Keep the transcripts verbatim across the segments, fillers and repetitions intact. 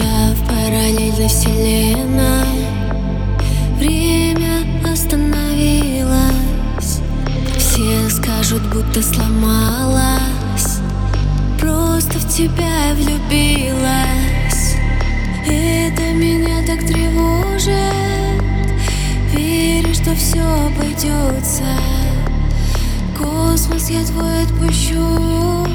Я в параллельной вселенной. Время остановилось. Все скажут, будто сломалась. Просто в тебя влюбилась. Это меня так тревожит. Верю, что все обойдется. Космос я твой отпущу.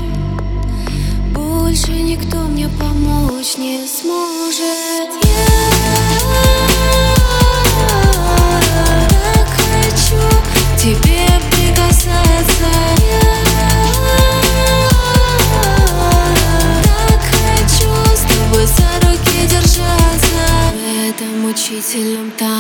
Больше никто мне помочь не сможет. Я так хочу к тебе прикасаться. Я так хочу с тобой за руки держаться. В этом мучительном танце